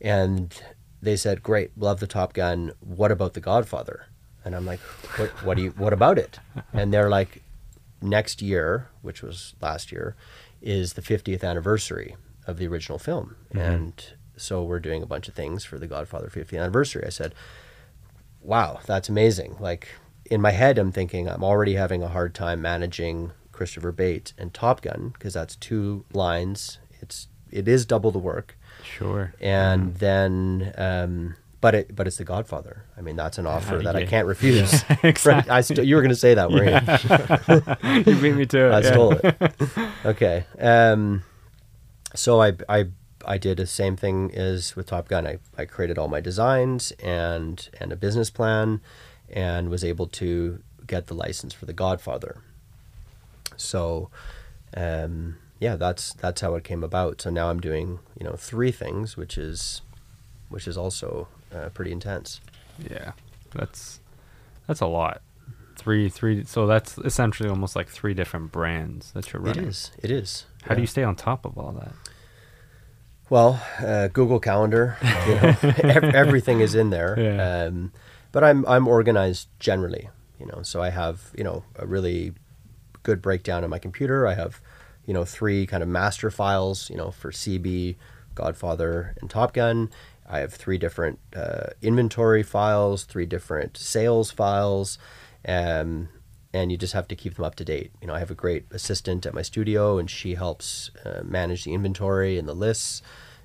And they said, great, love the Top Gun. What about The Godfather? And I'm like, what, what do you, what about it? And they're like, next year, which was last year, is the fiftieth anniversary of the original film. Mm-hmm. And so we're doing a bunch of things for The Godfather fiftieth anniversary. I said, wow, that's amazing. Like, in my head, I'm thinking I'm already having a hard time managing Christopher Bates and Top Gun, because that's two lines. It's, it is double the work. Sure. And mm-hmm. then... Um, But it, but it's The Godfather. I mean, that's an offer that you? I can't refuse. Yeah, exactly. I st- you were going to say that, weren't yeah. you? You beat me to it. I yeah. stole it. Okay. Um, so I, I I did the same thing as with Top Gun. I, I created all my designs and and a business plan, and was able to get the license for The Godfather. So, um, yeah, that's that's how it came about. So now I'm doing you know three things, which is which is also. Uh, pretty intense. Yeah, that's that's a lot. Three, three. So that's essentially almost like three different brands that you're running. It is. It is. How yeah. do you stay on top of all that? Well, uh, Google Calendar. You know, ev- everything is in there. Yeah. Um, but I'm I'm organized generally. You know, so I have you know a really good breakdown on my computer. I have you know three kind of master files. You know, for C B, Godfather, and Top Gun. I have three different uh, inventory files, three different sales files, um, and you just have to keep them up to date. You know, I have a great assistant at my studio, and she helps uh, manage the inventory and the lists.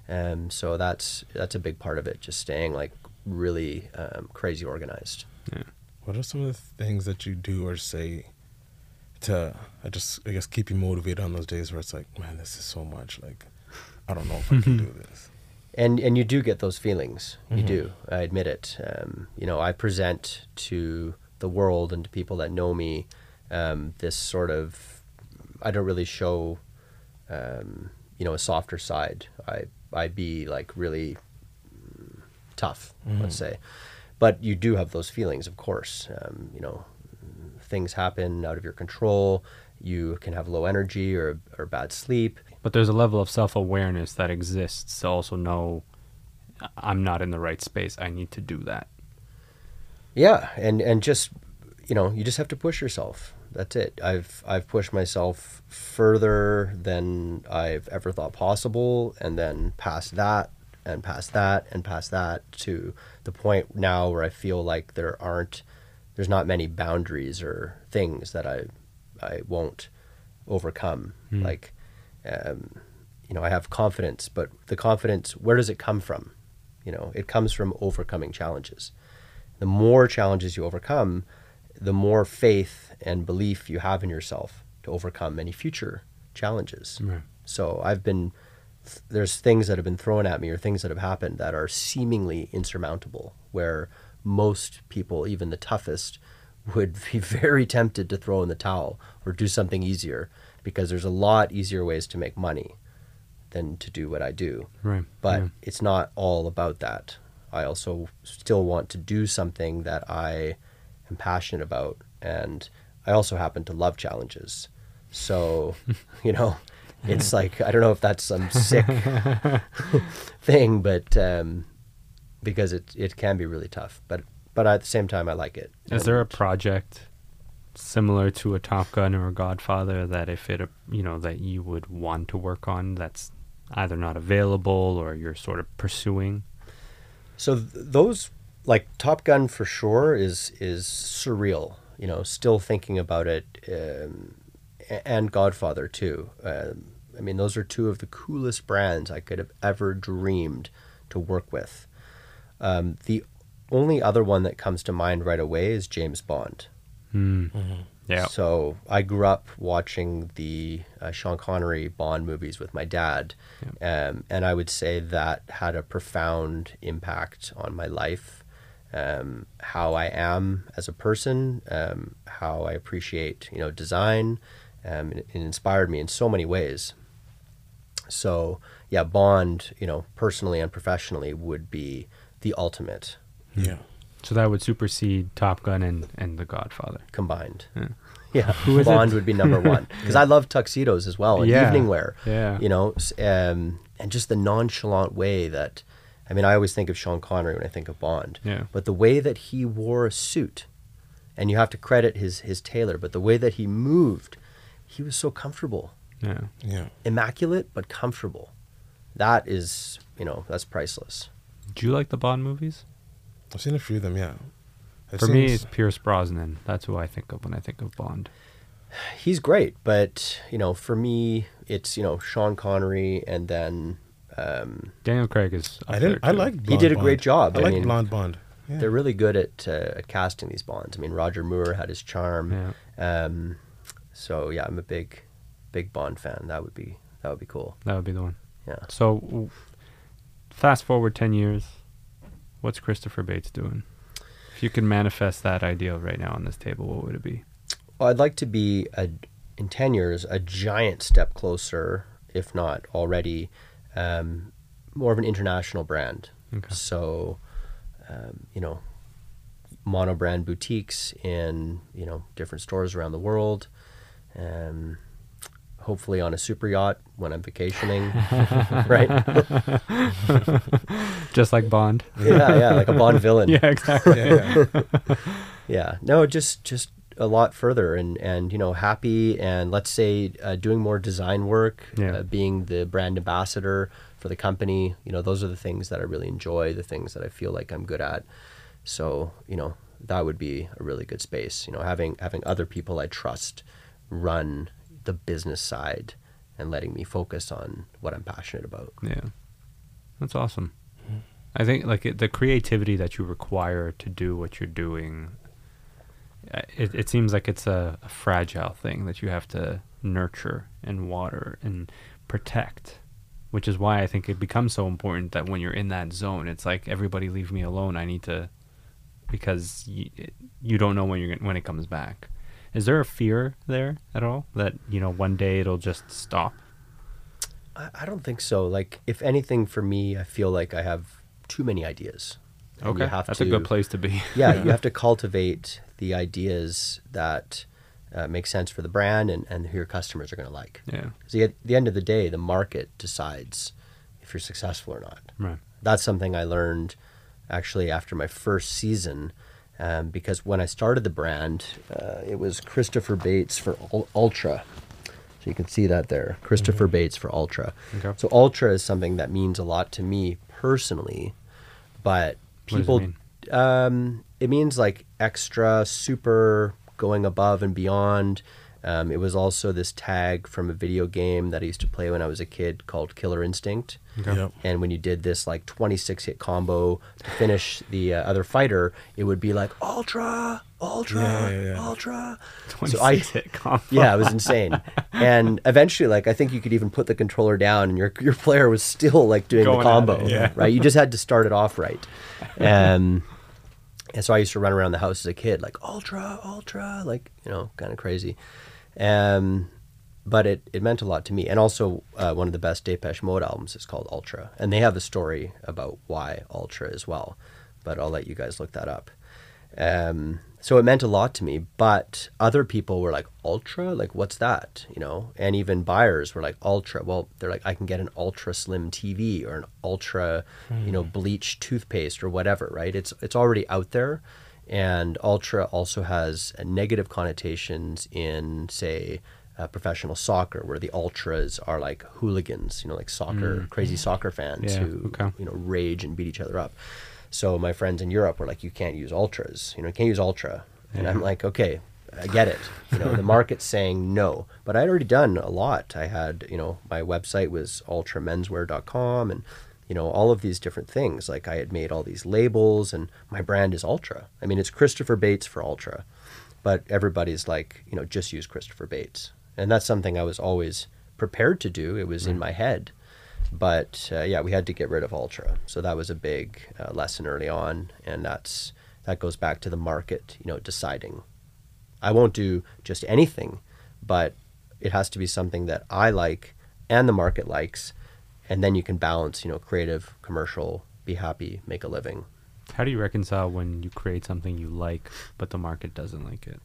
Um, so that's that's a big part of it, just staying like really um, crazy organized. Yeah. What are some of the things that you do or say to, I just I guess, keep you motivated on those days where it's like, man, this is so much. Like, I don't know if I can do this. And and you do get those feelings. You mm-hmm. do. I admit it. Um, you know, I present to the world and to people that know me um, this sort of. I don't really show, um, you know, a softer side. I I be like really tough, mm-hmm. let's say. But you do have those feelings, of course. Um, you know, things happen out of your control. You can have low energy or or bad sleep. But there's a level of self-awareness that exists to also know I'm not in the right space. I need to do that. Yeah. And, and just, you know, you just have to push yourself. That's it. I've, I've pushed myself further than I've ever thought possible. And then past that and past that and past that to the point now where I feel like there aren't, there's not many boundaries or things that I, I won't overcome. Hmm. Like, Um, you know, I have confidence, but the confidence, where does it come from? You know, it comes from overcoming challenges. The more challenges you overcome, the more faith and belief you have in yourself to overcome any future challenges. Right. So I've been, there's things that have been thrown at me or things that have happened that are seemingly insurmountable, where most people, even the toughest, would be very tempted to throw in the towel or do something easier, because there's a lot easier ways to make money than to do what I do. Right. But yeah. It's not all about that. I also still want to do something that I am passionate about. And I also happen to love challenges. So, you know, it's like, I don't know if that's some sick thing, but um, because it it can be really tough. But, but at the same time, I like it. Is there a project similar to a Top Gun or a Godfather that if it, you know, that you would want to work on that's either not available or you're sort of pursuing? So th- those, like Top Gun for sure is, is surreal, you know, still thinking about it, um, and Godfather too. Um, I mean, those are two of the coolest brands I could have ever dreamed to work with. Um, the only other one that comes to mind right away is James Bond. Mm. Mm-hmm. Yeah. So I grew up watching the uh, Sean Connery Bond movies with my dad, yeah. um, and I would say that had a profound impact on my life, um, how I am as a person, um, how I appreciate you know design, um, and it, it inspired me in so many ways. So yeah, Bond, you know, personally and professionally would be the ultimate. Yeah. So that would supersede Top Gun and, and The Godfather. Combined. Yeah. Yeah, who Bond would be number one. Because I love tuxedos as well, and yeah. evening wear. Yeah. You know, um, and just the nonchalant way that, I mean, I always think of Sean Connery when I think of Bond. Yeah. But the way that he wore a suit, and you have to credit his, his tailor, but the way that he moved, he was so comfortable. Yeah. Yeah. Immaculate, but comfortable. That is, you know, that's priceless. Do you like the Bond movies? I've seen a few of them, yeah. It For seems... me, it's Pierce Brosnan. That's who I think of when I think of Bond. He's great, but, you know, for me, it's, you know, Sean Connery and then... Um, Daniel Craig is up I didn't. I like He did a Bond. great job. I, I like mean, Blonde Bond. Yeah. They're really good at, uh, at casting these Bonds. I mean, Roger Moore had his charm. Yeah. Um, so, yeah, I'm a big, big Bond fan. That would be that would be cool. That would be the one. Yeah. So, fast forward ten years, what's Christopher Bates doing? If you could manifest that ideal right now on this table, what would it be? Well, I'd like to be, a, in ten years, a giant step closer, if not already, um, more of an international brand. Okay. So, um, you know, mono-brand boutiques in, you know, different stores around the world. Um, hopefully on a super yacht when I'm vacationing, right? Just like Bond. Yeah, yeah, like a Bond villain. Yeah, exactly. Yeah, yeah. Yeah. No, just just a lot further and, and you know, happy and let's say uh, doing more design work, yeah. uh, being the brand ambassador for the company. You know, those are the things that I really enjoy, the things that I feel like I'm good at. So, you know, that would be a really good space. You know, having having other people I trust run the business side and letting me focus on what I'm passionate about. Yeah. That's awesome. Mm-hmm. I think like it, the creativity that you require to do what you're doing, it, it seems like it's a, a fragile thing that you have to nurture and water and protect, which is why I think it becomes so important that when you're in that zone, it's like, everybody leave me alone. I need to, because you, you don't know when you're when it comes back. Is there a fear there at all that, you know, one day it'll just stop? I, I don't think so. Like, if anything, for me, I feel like I have too many ideas. Okay, that's to, a good place to be. Yeah, you have to cultivate the ideas that uh, make sense for the brand and, and who your customers are going to like. Yeah. Because at the end of the day, the market decides if you're successful or not. Right. That's something I learned actually after my first season. Um, because when I started the brand, uh, it was Christopher Bates for U- Ultra. So you can see that there, Christopher mm-hmm. Bates for Ultra. Okay. So Ultra is something that means a lot to me personally, but people, what does it mean? Um, it means like extra, super, going above and beyond. Um, it was also this tag from a video game that I used to play when I was a kid called Killer Instinct. Okay. Yep. And when you did this like twenty-six hit combo to finish the uh, other fighter, it would be like ultra, ultra, yeah, yeah, yeah. ultra. twenty-six hit combo. Yeah, it was insane. And eventually, like I think you could even put the controller down, and your your player was still like doing Going the combo, at it, yeah. right? You just had to start it off right. Um, and so I used to run around the house as a kid, like ultra, ultra, like you know, kind of crazy. Um, But it, it meant a lot to me. And also, uh, one of the best Depeche Mode albums is called Ultra. And they have a story about why Ultra as well. But I'll let you guys look that up. Um, so it meant a lot to me. But other people were like, Ultra? Like, what's that? You know? And even buyers were like, Ultra. Well, they're like, I can get an Ultra Slim T V or an Ultra, mm. you know, bleach toothpaste or whatever, right? It's, it's already out there. And Ultra also has negative connotations in, say... Uh, professional soccer, where the ultras are like hooligans, you know, like soccer, mm. crazy soccer fans yeah, who, okay. you know, rage and beat each other up. So my friends in Europe were like, you can't use ultras, you know, you can't use ultra. Yeah. And I'm like, okay, I get it. You know, the market's saying no, but I'd already done a lot. I had, you know, my website was ultra menswear dot com and, you know, all of these different things. Like I had made all these labels and my brand is Ultra. I mean, it's Christopher Bates for Ultra, but everybody's like, you know, just use Christopher Bates. And that's something I was always prepared to do. It was right. in my head. But uh, yeah, we had to get rid of Ultra. So that was a big uh, lesson early on. And that's that goes back to the market, you know, deciding. I won't do just anything, but it has to be something that I like and the market likes And then you can balance, you know, creative, commercial, be happy, make a living. How do you reconcile when you create something you like, but the market doesn't like it?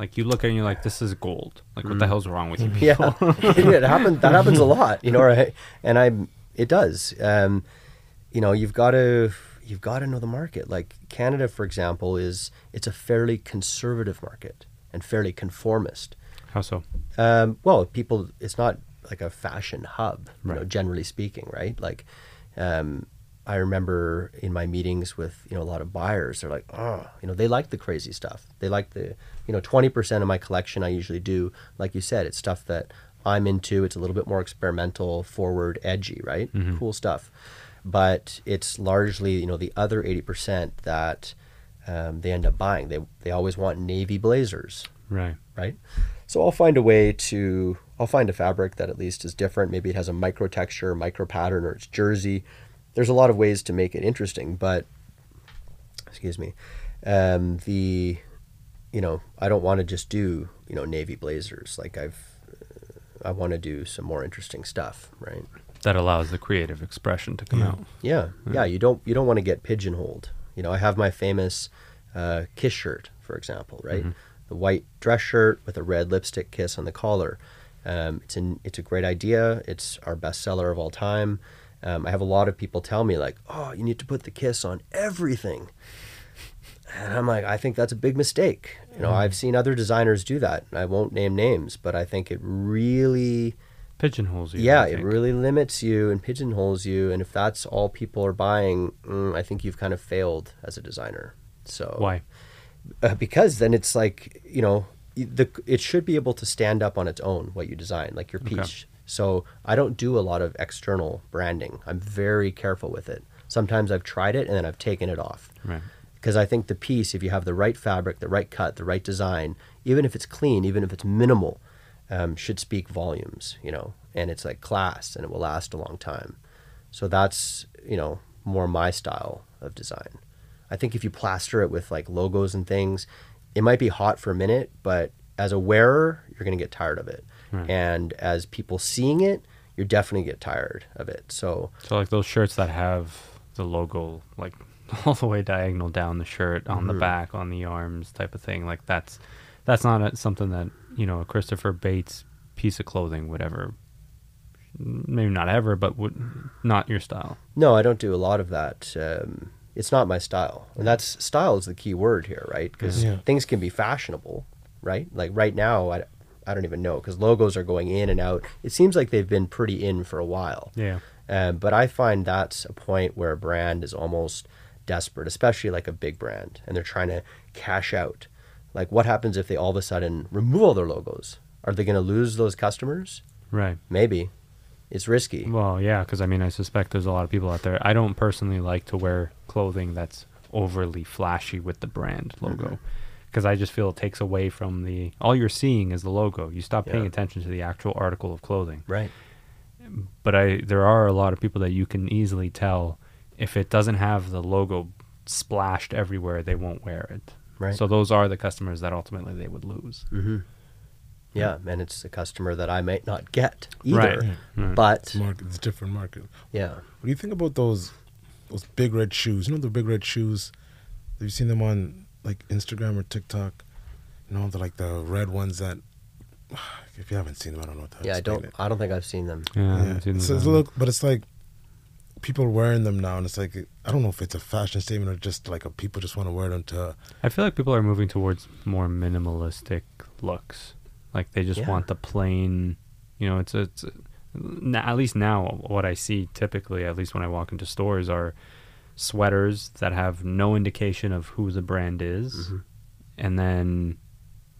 Like, you look at it and you're like, this is gold. Like, mm. what the hell's wrong with you people? Yeah, it happens, that happens a lot, you know, right? And I, it does. Um, you know, you've got to, you've got to know the market. Like Canada, for example, is, it's a fairly conservative market and fairly conformist. How so? Um, well, people, it's not like a fashion hub, right. you know, generally speaking, right? Like, um, I remember in my meetings with, you know, a lot of buyers, they're like, oh, you know, they like the crazy stuff. They like the, you know, twenty percent of my collection I usually do, like you said, it's stuff that I'm into. It's a little bit more experimental, forward, edgy, right? Mm-hmm. Cool stuff. But it's largely, you know, the other eighty percent that um, they end up buying. They, they always want navy blazers. Right. Right. So I'll find a way to, I'll find a fabric that at least is different. Maybe it has a micro texture, micro pattern, or it's jersey. There's a lot of ways to make it interesting, but excuse me, um, the, you know, I don't want to just do, you know, navy blazers. Like I've, uh, I want to do some more interesting stuff, right? That allows the creative expression to come yeah. out. Yeah. yeah. Yeah. You don't, you don't want to get pigeonholed. You know, I have my famous, uh, kiss shirt, for example, right? Mm-hmm. The white dress shirt with a red lipstick kiss on the collar. Um, it's an, it's a great idea. It's our bestseller of all time. Um, I have a lot of people tell me like, oh, you need to put the kiss on everything. And I'm like, I think that's a big mistake. You know, mm. I've seen other designers do that. I won't name names, but I think it really... pigeonholes you. Yeah, it really limits you and pigeonholes you. And if that's all people are buying, mm, I think you've kind of failed as a designer. So why? Uh, because then it's like, you know, the it should be able to stand up on its own, what you design, like your piece. Okay. So I don't do a lot of external branding. I'm very careful with it. Sometimes I've tried it and then I've taken it off. Right. Because I think the piece, if you have the right fabric, the right cut, the right design, even if it's clean, even if it's minimal, um, should speak volumes, you know, and it's like class and it will last a long time. So that's, you know, more my style of design. I think if you plaster it with like logos and things, it might be hot for a minute, but as a wearer, you're going to get tired of it. Right. And as people seeing it, you definitely get tired of it. So, so like those shirts that have the logo like all the way diagonal down the shirt, on mm-hmm. the back, on the arms, type of thing. Like that's that's not a, something that you know a Christopher Bates piece of clothing would ever, maybe not ever, but would not your style. No, I don't do a lot of that. Um, it's not my style, and that's style is the key word here, right? Because yeah. things can be fashionable, right? Like right now, I. I don't even know because logos are going in and out. It seems like they've been pretty in for a while. Yeah. Um, but I find that's a point where a brand is almost desperate, especially like a big brand, and they're trying to cash out. Like what happens if they all of a sudden remove all their logos? Are they going to lose those customers? Right. Maybe. It's risky. Well, yeah, because I mean, I suspect there's a lot of people out there. I don't personally like to wear clothing that's overly flashy with the brand logo. Mm-hmm. Because I just feel it takes away from the... all you're seeing is the logo. You stop paying yeah. attention to the actual article of clothing. Right. But I there are a lot of people that you can easily tell if it doesn't have the logo splashed everywhere, they won't wear it. Right. So those are the customers that ultimately they would lose. Mm-hmm. Yeah, and it's a customer that I might not get either. Right. Yeah. But... It's, market, it's a different market. Yeah. What do you think about those those big red shoes? You know the big red shoes? Have you seen them on... like Instagram or TikTok, you know, they're like the red ones that, if you haven't seen them, I don't know what to yeah, I don't, it. I don't think I've seen them. Yeah, yeah. I haven't seen them. So it's look, but it's like people are wearing them now, and it's like, I don't know if it's a fashion statement or just like a, people just want to wear them to. I feel like people are moving towards more minimalistic looks. Like they just yeah. want the plain, you know, it's, a, it's a, at least now what I see typically, at least when I walk into stores are, sweaters that have no indication of who the brand is mm-hmm. and then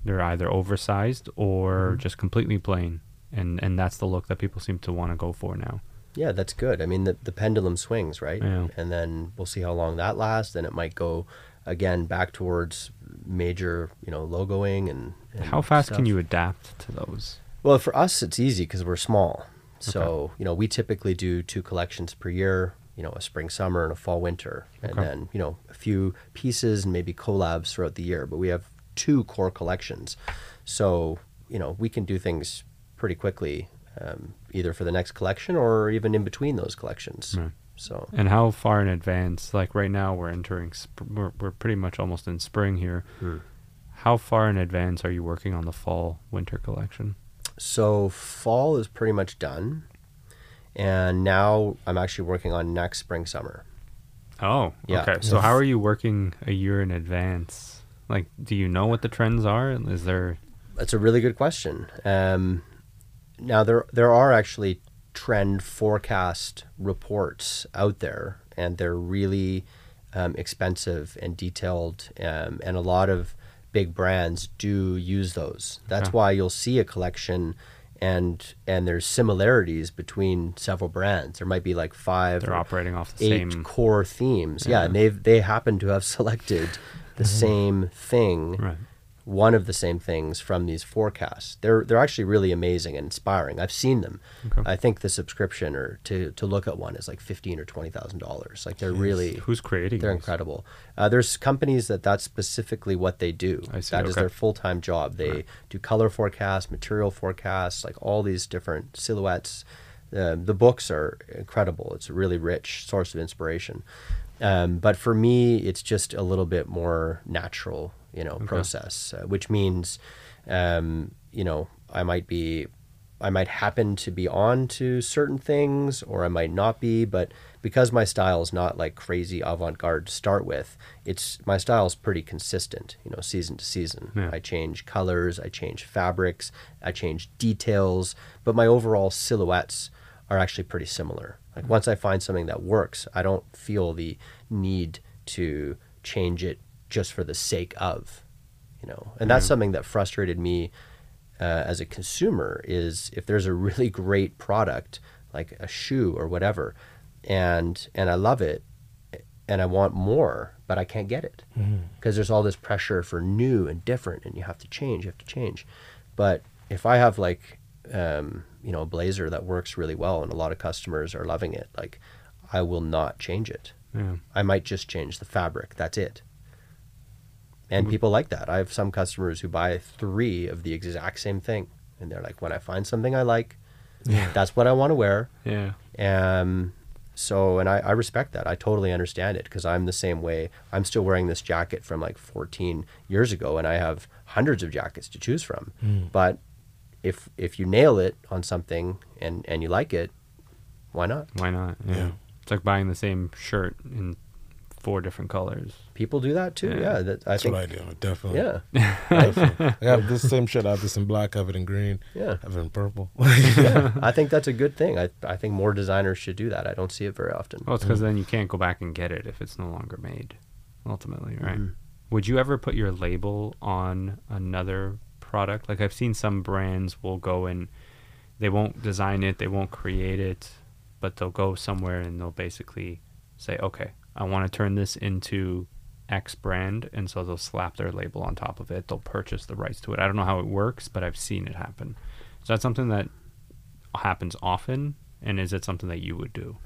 they're either oversized or mm-hmm. just completely plain and and that's the look that people seem to want to go for now. Yeah, that's good. I mean the, the pendulum swings, right? Yeah. And then we'll see how long that lasts. Then it might go again back towards major, you know, logoing and, and how fast stuff. Can you adapt to those? Well, for us it's easy because we're small, so okay. you know we typically do two collections per year, you know, a spring, summer, and a fall, winter. And okay. then, you know, a few pieces and maybe collabs throughout the year. But we have two core collections. So, you know, we can do things pretty quickly um, either for the next collection or even in between those collections. Right. So. And how far in advance, like right now we're entering, sp- we're, we're pretty much almost in spring here. Mm. How far in advance are you working on the fall winter collection? So fall is pretty much done. And now I'm actually working on next spring, summer. Oh, yeah. Okay. So how are you working a year in advance? Like, do you know what the trends are? Is there... That's a really good question. Um, now, there there are actually trend forecast reports out there, and they're really um, expensive and detailed, um, and a lot of big brands do use those. That's okay. Why you'll see a collection... And and there's similarities between several brands. There might be like five They're operating off the eight same... core themes. Yeah, yeah and they they happen to have selected the same thing, right. one of the same things from these forecasts. They're they're actually really amazing and inspiring. I've seen them. Okay. I think the subscription or to, to look at one is like fifteen or twenty thousand dollars. Like they're Jeez. really who's creating? They're those? Incredible. Uh, there's companies that that's specifically what they do. I see. That okay. is their full time job. They right. do color forecasts, material forecasts, like all these different silhouettes. Uh, the books are incredible. It's a really rich source of inspiration. Um, but for me, it's just a little bit more natural, you know, okay. process, uh, which means, um, you know, I might be, I might happen to be on to certain things or I might not be, but because my style is not like crazy avant-garde to start with, it's, my style is pretty consistent, you know, season to season. Yeah. I change colors, I change fabrics, I change details, but my overall silhouettes are actually pretty similar. Like once I find something that works, I don't feel the need to change it just for the sake of, you know, and that's yeah. something that frustrated me uh, as a consumer is if there's a really great product, like a shoe or whatever, and, and I love it and I want more, but I can't get it because mm-hmm. there's all this pressure for new and different and you have to change, you have to change. But if I have like, um, you know, a blazer that works really well and a lot of customers are loving it, like I will not change it. Yeah. I might just change the fabric. That's it. And mm-hmm. people like that. I have some customers who buy three of the exact same thing. And they're like, when I find something I like, yeah. that's what I want to wear. Yeah. Um, so, and I, I respect that. I totally understand it because I'm the same way. I'm still wearing this jacket from like fourteen years ago and I have hundreds of jackets to choose from. Mm. But if if you nail it on something and, and you like it, why not? Why not? Yeah. yeah. It's like buying the same shirt in four different colors. People do that too. Yeah, yeah that, I that's think, what I do. Definitely. Yeah, definitely. I have this same shirt. I have this in black. I have it in green. Yeah, I have it in purple. yeah, I think that's a good thing. I I think more designers should do that. I don't see it very often. Well, it's because mm. then you can't go back and get it if it's no longer made. Ultimately, right? Mm. Would you ever put your label on another product? Like I've seen some brands will go and they won't design it, they won't create it, but they'll go somewhere and they'll basically say, okay, I want to turn this into X brand, and so they'll slap their label on top of it. They'll purchase the rights to it. I don't know how it works, but I've seen it happen. So that's something that happens often, and is it something that you would do?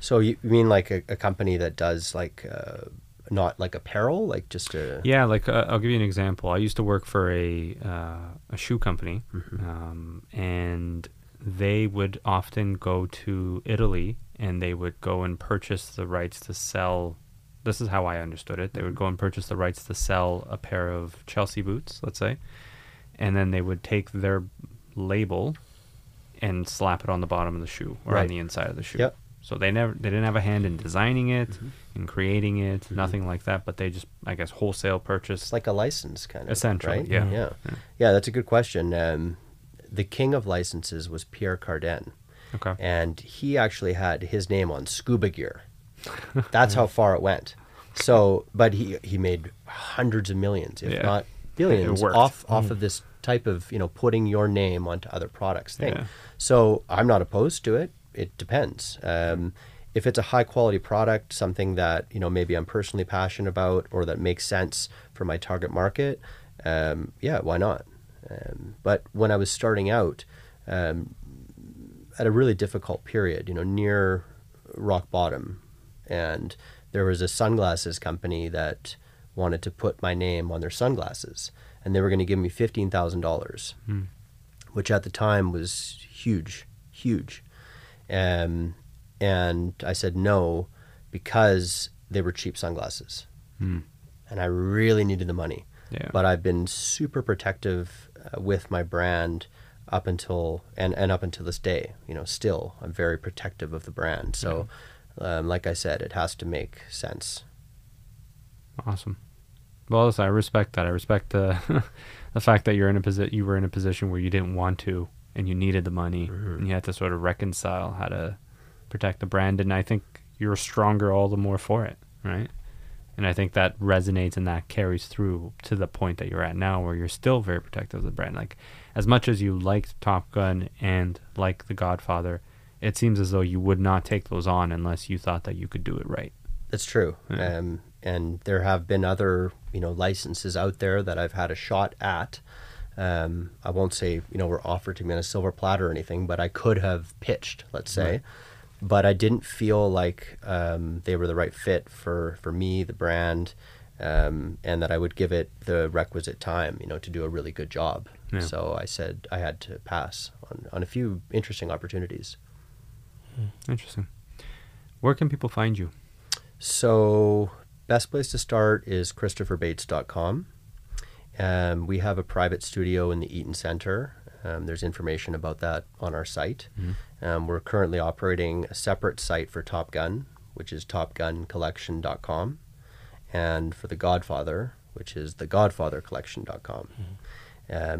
So you mean like a, a company that does like uh, not like apparel, like just a... Yeah, like uh, I'll give you an example. I used to work for a, uh, a shoe company, mm-hmm. um, and they would often go to Italy and they would go and purchase the rights to sell, this is how I understood it, they would go and purchase the rights to sell a pair of Chelsea boots, let's say, and then they would take their label and slap it on the bottom of the shoe or right. on the inside of the shoe. Yep. So they never, they didn't have a hand in designing it, mm-hmm. in creating it, mm-hmm. nothing like that, but they just, I guess, wholesale purchase. It's like a license kind of. Essentially, right? yeah. yeah. Yeah, yeah, that's a good question. Um, the king of licenses was Pierre Cardin. Okay. And he actually had his name on scuba gear. That's how far it went. So, but he, he made hundreds of millions, if yeah. not billions, off off mm. of this type of, you know, putting your name onto other products thing. Yeah. So I'm not opposed to it. It depends. Um, if it's a high quality product, something that, you know, maybe I'm personally passionate about or that makes sense for my target market, um, yeah, why not? Um, but when I was starting out, um, at a really difficult period, you know, near rock bottom, and there was a sunglasses company that wanted to put my name on their sunglasses, and they were going to give me fifteen thousand dollars, mm. which at the time was huge. huge. Um, and I said no because they were cheap sunglasses. Hmm. And I really needed the money. Yeah. But I've been super protective uh, with my brand up until, and, and up until this day, you know, still, I'm very protective of the brand. So, yeah. um, like I said, it has to make sense. Awesome. Well, I respect that. I respect the the fact that you're in a posi- you were in a position where you didn't want to and you needed the money. Mm-hmm. And you had to sort of reconcile how to protect the brand. And I think you're stronger all the more for it, right? And I think that resonates and that carries through to the point that you're at now where you're still very protective of the brand. Like, as much as you liked Top Gun and like The Godfather, it seems as though you would not take those on unless you thought that you could do it right. That's true. Yeah. Um, and there have been other, you know, licenses out there that I've had a shot at. Um, I won't say, you know, were offered to me on a silver platter or anything, but I could have pitched, let's say. Right. But I didn't feel like um, they were the right fit for, for me, the brand, um, and that I would give it the requisite time, you know, to do a really good job. Yeah. So I said I had to pass on, on a few interesting opportunities. Interesting. Where can people find you? So best place to start is christopher bates dot com. Um, we have a private studio in the Eaton Center. Um, there's information about that on our site. Mm-hmm. Um, we're currently operating a separate site for Top Gun, which is top gun collection dot com, and for The Godfather, which is the godfather collection dot com. Mm-hmm.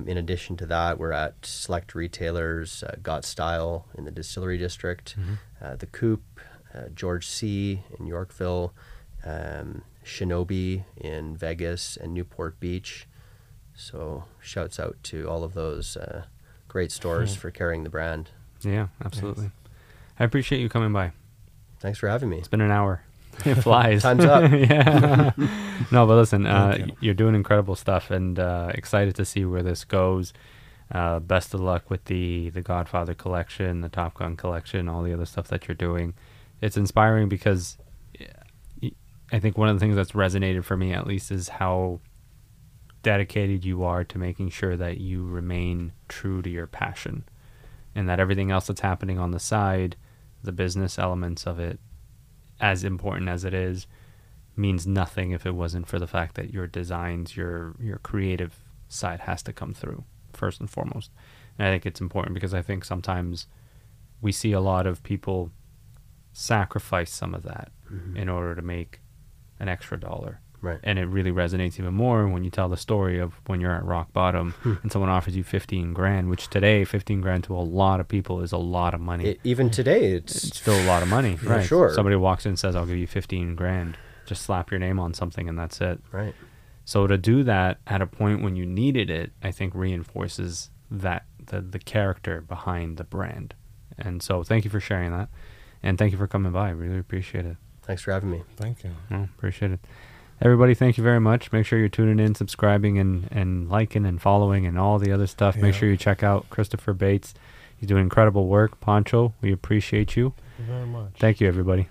Um, in addition to that, we're at select retailers, uh, Got Style in the Distillery District, mm-hmm. uh, The Coop, uh, George C. in Yorkville, um, Shinobi in Vegas and Newport Beach. So shouts out to all of those uh, great stores for carrying the brand. Yeah, absolutely. Nice. I appreciate you coming by. Thanks for having me. It's been an hour. It flies. Time's up. Yeah. No, but listen, uh, you. you're doing incredible stuff, and uh, excited to see where this goes. Uh, best of luck with the, the Godfather collection, the Top Gun collection, all the other stuff that you're doing. It's inspiring because I think one of the things that's resonated for me, at least, is how dedicated you are to making sure that you remain true to your passion, and that everything else that's happening on the side, the business elements of it, as important as it is, means nothing if it wasn't for the fact that your designs, your your creative side has to come through first and foremost. And I think it's important because I think sometimes we see a lot of people sacrifice some of that mm-hmm. in order to make an extra dollar. Right. And it really resonates even more when you tell the story of when you're at rock bottom and someone offers you fifteen grand, which today fifteen grand to a lot of people is a lot of money. It, even today, it's, it's still a lot of money. Right. For sure. Somebody walks in and says, I'll give you fifteen grand. Just slap your name on something and that's it. Right. So to do that at a point when you needed it, I think reinforces that the, the character behind the brand. And so thank you for sharing that. And thank you for coming by. Really appreciate it. Thanks for having me. Thank you. Oh, appreciate it. Everybody, thank you very much. Make sure you're tuning in, subscribing, and, and liking and following and all the other stuff. Yeah. Make sure you check out Christopher Bates. He's doing incredible work. Pancho, we appreciate you. Thank you very much. Thank you, everybody.